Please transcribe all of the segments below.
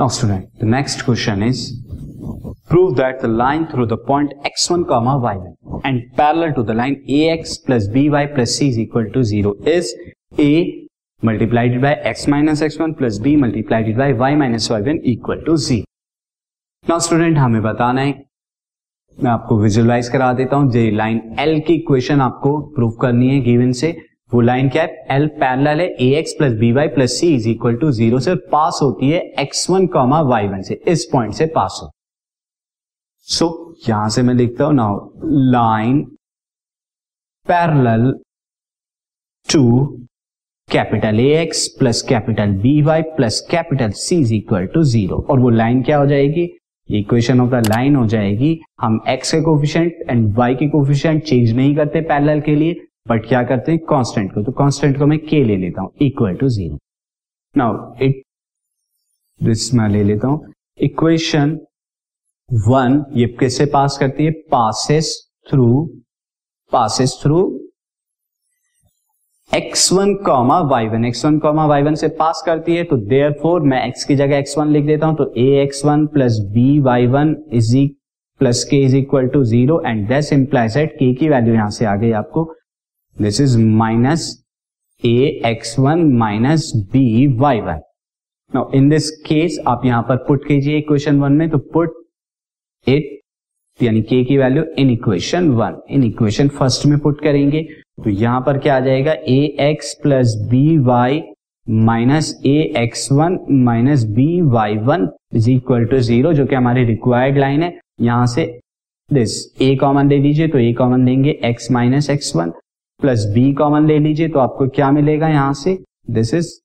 Now student, the next question is, prove that the line through the point x1, y1 and parallel to the line ax plus by plus c is equal to 0 is a multiplied by x minus x1 plus b multiplied by y minus y1 equal to 0. Now student, हमें बताना है, मैं आपको visualise करा देता हूं। जो line L की इक्वेशन आपको प्रूव करनी है गिवन से, वो लाइन क्या है, L पैरेलल है ax plus by plus c is equal to 0 से पास होती है x1, y1 से, इस पॉइंट से पास हो। सो यहां से मैं लिखता हूं now line parallel to capital ax plus capital by plus capital c is equal to 0, और वो लाइन क्या हो जाएगी, इक्वेशन ऑफ द लाइन हो जाएगी। हम x के कोफिशिएंट एंड y के कोफिशिएंट चेंज नहीं करते पैरेलल के लिए, बट क्या करते हैं कांस्टेंट को, तो कांस्टेंट को मैं k ले लेता हूं equal to 0। Now it this मैं ले लेता हूं इक्वेशन 1, ये किससे पास करती है, passes through x1, y1, x1, y1 से पास करती है, तो देयरफॉर मैं x की जगह x1 लिख देता हूं, तो ax1 plus by1 plus k is equal to 0 and this implies that k की वैल्यू यहां से आ गई आपको, this is minus ax1 minus by1। Now in this case आप यहां पर पुट कीजिए इक्वेशन 1 में, तो पुट इट यानी k की value in equation 1, in equation first में पुट करेंगे, तो यहां पर क्या आ जाएगा ax plus by minus ax1 minus by1 is equal to 0, जो कि हमारी रिक्वायर्ड लाइन है। यहां से दिस a कॉमन ले लीजिए, तो a कॉमन लेंगे x minus x1 plus b common ले लीजिए, तो आपको क्या मिलेगा यहां से, this is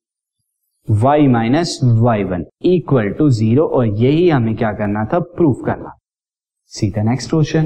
y minus y1 equal to 0, और यही हमें क्या करना था, प्रूफ करना। See the next question.